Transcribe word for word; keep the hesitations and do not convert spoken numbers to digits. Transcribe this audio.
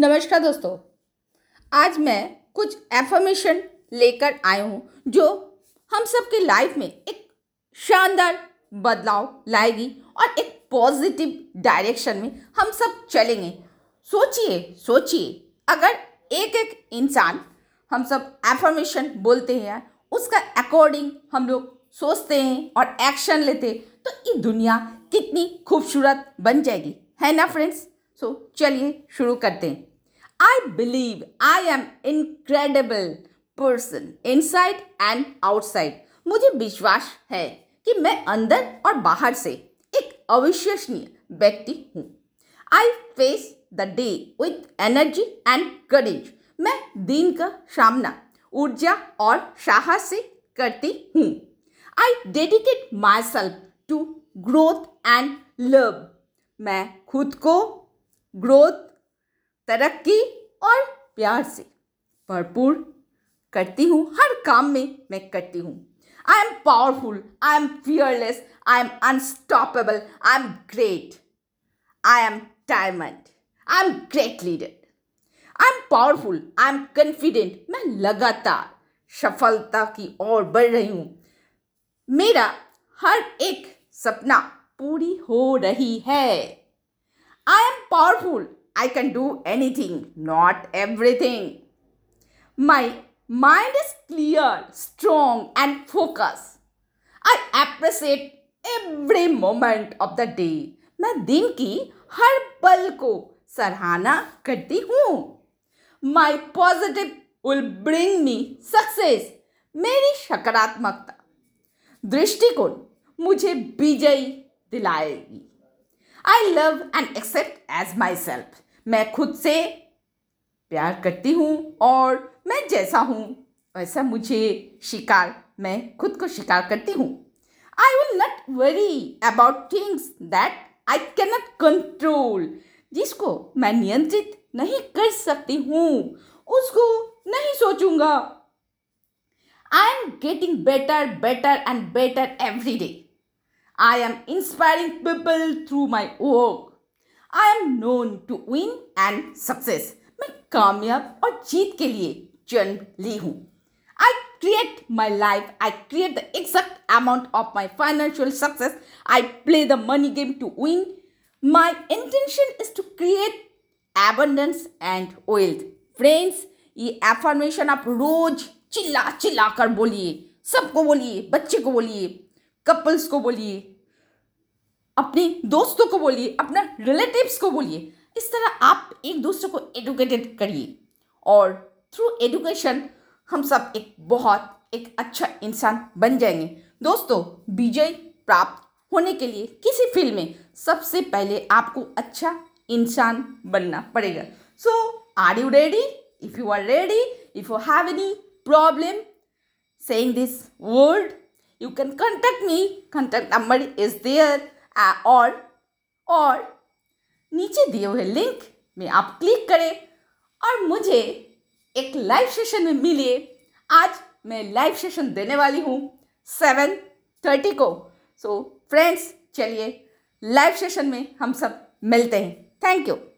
नमस्कार दोस्तों, आज मैं कुछ एफर्मेशन लेकर आई हूँ जो हम सबके लाइफ में एक शानदार बदलाव लाएगी और एक पॉजिटिव डायरेक्शन में हम सब चलेंगे। सोचिए सोचिए अगर एक एक इंसान हम सब एफर्मेशन बोलते हैं, उसका अकॉर्डिंग हम लोग सोचते हैं और एक्शन लेते हैं, तो ये दुनिया कितनी खूबसूरत बन जाएगी, है ना फ्रेंड्स। सो so, चलिए शुरू करते हैं। I believe I am incredible person inside and outside. मुझे विश्वास है कि मैं अंदर और बाहर से एक अविश्वसनीय व्यक्ति हूँ। I face the day with energy and courage. मैं दिन का सामना ऊर्जा और साहस से करती हूँ। I dedicate myself to growth and love. मैं खुद को ग्रोथ, तरक्की और प्यार से भरपूर करती हूँ। हर काम में मैं करती हूँ। I am powerful, I am fearless, I am unstoppable, I am great, I am diamond, I am great leader. I am powerful, I am confident. मैं लगातार सफलता की ओर बढ़ रही हूँ। मेरा हर एक सपना पूरी हो रही है। I am powerful. I can do anything, not everything. My mind is clear, strong and focused. I appreciate every moment of the day. मैं दिन की हर पल को सराहना करती हूँ। My positive will bring me success. मेरी सकारात्मकता दृष्टिकोण मुझे विजयी दिलाएगी। I love and accept as myself. मैं खुद से प्यार करती हूँ और मैं जैसा हूँ वैसा मुझे स्वीकार मैं खुद को स्वीकार करती हूँ। I will not worry about things that I can not control. जिसको मैं नियंत्रित नहीं कर सकती हूँ उसको नहीं सोचूंगा। I am getting better better and better every day. I am inspiring people through my work. I am known to win and success. मैं कामयाब और जीत के लिए जन्म ली हूँ। I create my life. I create the exact amount of my financial success. I play the money game to win. My intention is to create abundance and wealth. Friends, ये affirmation आप रोज चिल्ला चिल्ला कर बोलिए, सबको बोलिए, बच्चे को बोलिए, कपल्स को बोलिए, अपने दोस्तों को बोलिए, अपना रिलेटिव्स को बोलिए। इस तरह आप एक दूसरे को एडुकेटेड करिए और थ्रू एडुकेशन हम सब एक बहुत एक अच्छा इंसान बन जाएंगे। दोस्तों, विजय प्राप्त होने के लिए किसी फील्ड में सबसे पहले आपको अच्छा इंसान बनना पड़ेगा। So are you ready? If you are ready, if you have any problem saying this word, you can contact me. Contact number is there uh, और और नीचे दिए हुए लिंक में आप क्लिक करें और मुझे एक लाइव सेशन में मिलिए। आज मैं लाइव सेशन देने वाली हूँ सेवन थर्टी को। सो so, फ्रेंड्स, चलिए लाइव सेशन में हम सब मिलते हैं। Thank you.